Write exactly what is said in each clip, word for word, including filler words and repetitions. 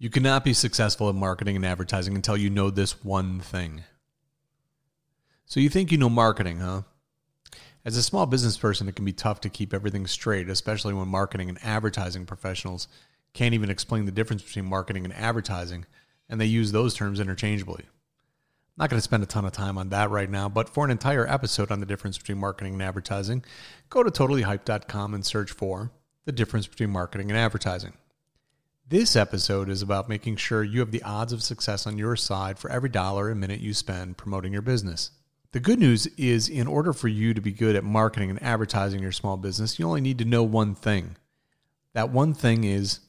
You cannot be successful at marketing and advertising until you know this one thing. So you think you know marketing, huh? As a small business person, it can be tough to keep everything straight, especially when marketing and advertising professionals can't even explain the difference between marketing and advertising, and they use those terms interchangeably. I'm not going to spend a ton of time on that right now, but for an entire episode on the difference between marketing and advertising, go to totally hyped dot com and search for the difference between marketing and advertising. This episode is about making sure you have the odds of success on your side for every dollar and minute you spend promoting your business. The good news is, in order for you to be good at marketing and advertising your small business, you only need to know one thing. That one thing is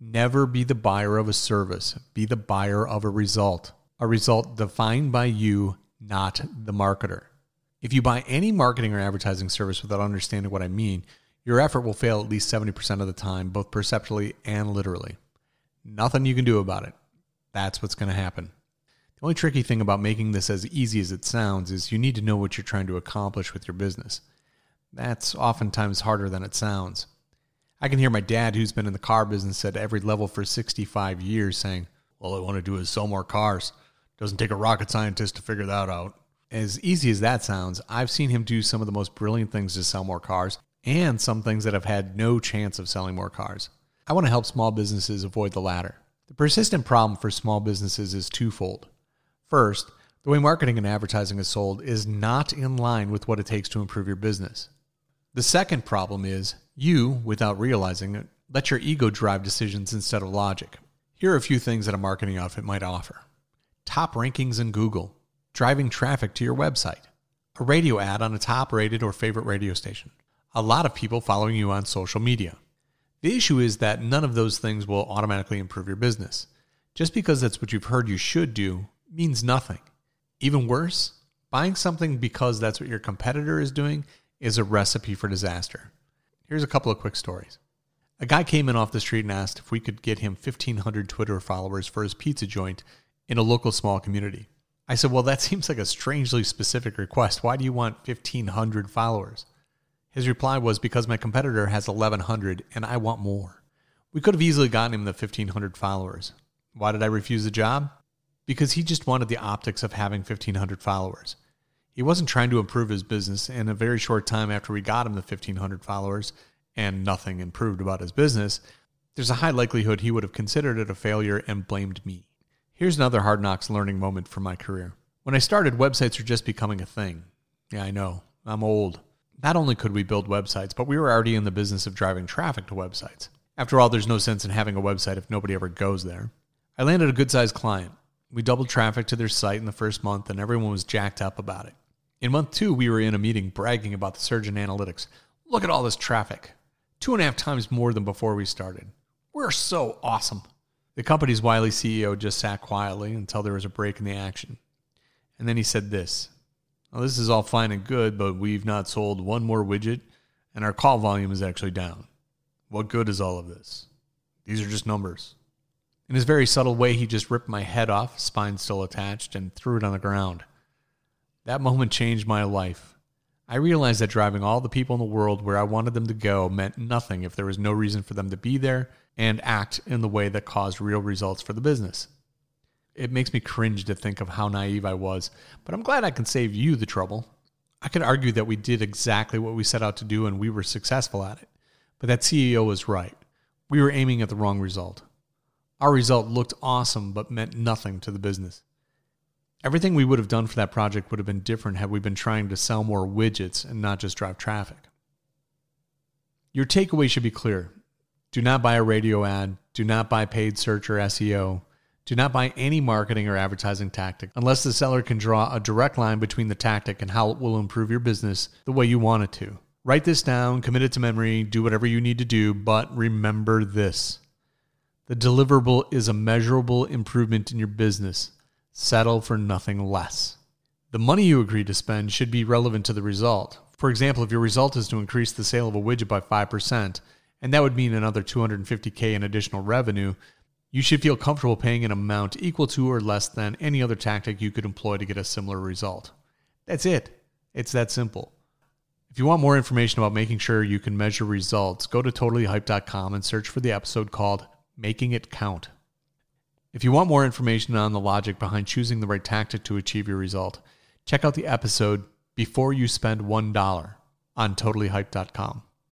never be the buyer of a service. Be the buyer of a result. A result defined by you, not the marketer. If you buy any marketing or advertising service without understanding what I mean, your effort will fail at least seventy percent of the time, both perceptually and literally. Nothing you can do about it. That's what's going to happen. The only tricky thing about making this as easy as it sounds is you need to know what you're trying to accomplish with your business. That's oftentimes harder than it sounds. I can hear my dad, who's been in the car business at every level for sixty-five years, saying, "All I want to do is sell more cars. Doesn't take a rocket scientist to figure that out." As easy as that sounds, I've seen him do some of the most brilliant things to sell more cars, and some things that have had no chance of selling more cars. I want to help small businesses avoid the latter. The persistent problem for small businesses is twofold. First, the way marketing and advertising is sold is not in line with what it takes to improve your business. The second problem is you, without realizing it, let your ego drive decisions instead of logic. Here are a few things that a marketing outfit might offer. Top rankings in Google, driving traffic to your website, a radio ad on a top-rated or favorite radio station, a lot of people following you on social media. The issue is that none of those things will automatically improve your business. Just because that's what you've heard you should do means nothing. Even worse, buying something because that's what your competitor is doing is a recipe for disaster. Here's a couple of quick stories. A guy came in off the street and asked if we could get him fifteen hundred Twitter followers for his pizza joint in a local small community. I said, "Well, that seems like a strangely specific request. Why do you want fifteen hundred followers?" His reply was, "Because my competitor has eleven hundred and I want more." We could have easily gotten him the fifteen hundred followers. Why did I refuse the job? Because he just wanted the optics of having fifteen hundred followers. He wasn't trying to improve his business, and a very short time after we got him the fifteen hundred followers and nothing improved about his business, there's a high likelihood he would have considered it a failure and blamed me. Here's another hard knocks learning moment from my career. When I started, websites were just becoming a thing. Yeah, I know. I'm old. Not only could we build websites, but we were already in the business of driving traffic to websites. After all, there's no sense in having a website if nobody ever goes there. I landed a good-sized client. We doubled traffic to their site in the first month, and everyone was jacked up about it. In month two, we were in a meeting bragging about the surge in analytics. "Look at all this traffic. Two and a half times more than before we started. We're so awesome." The company's wily C E O just sat quietly until there was a break in the action. And then he said this. "Well, this is all fine and good, but we've not sold one more widget, and our call volume is actually down. What good is all of this? These are just numbers." In his very subtle way, he just ripped my head off, spine still attached, and threw it on the ground. That moment changed my life. I realized that driving all the people in the world where I wanted them to go meant nothing if there was no reason for them to be there and act in the way that caused real results for the business. It makes me cringe to think of how naive I was, but I'm glad I can save you the trouble. I could argue that we did exactly what we set out to do and we were successful at it, but that C E O was right. We were aiming at the wrong result. Our result looked awesome but meant nothing to the business. Everything we would have done for that project would have been different had we been trying to sell more widgets and not just drive traffic. Your takeaway should be clear. Do not buy a radio ad. Do not buy paid search or S E O. Do not buy any marketing or advertising tactic unless the seller can draw a direct line between the tactic and how it will improve your business the way you want it to. Write this down, commit it to memory, do whatever you need to do, but remember this. The deliverable is a measurable improvement in your business. Settle for nothing less. The money you agree to spend should be relevant to the result. For example, if your result is to increase the sale of a widget by five percent, and that would mean another two hundred fifty thousand dollars in additional revenue, you should feel comfortable paying an amount equal to or less than any other tactic you could employ to get a similar result. That's it. It's that simple. If you want more information about making sure you can measure results, go to totally hyped dot com and search for the episode called Making It Count. If you want more information on the logic behind choosing the right tactic to achieve your result, check out the episode Before You Spend one dollar on totally hyped dot com.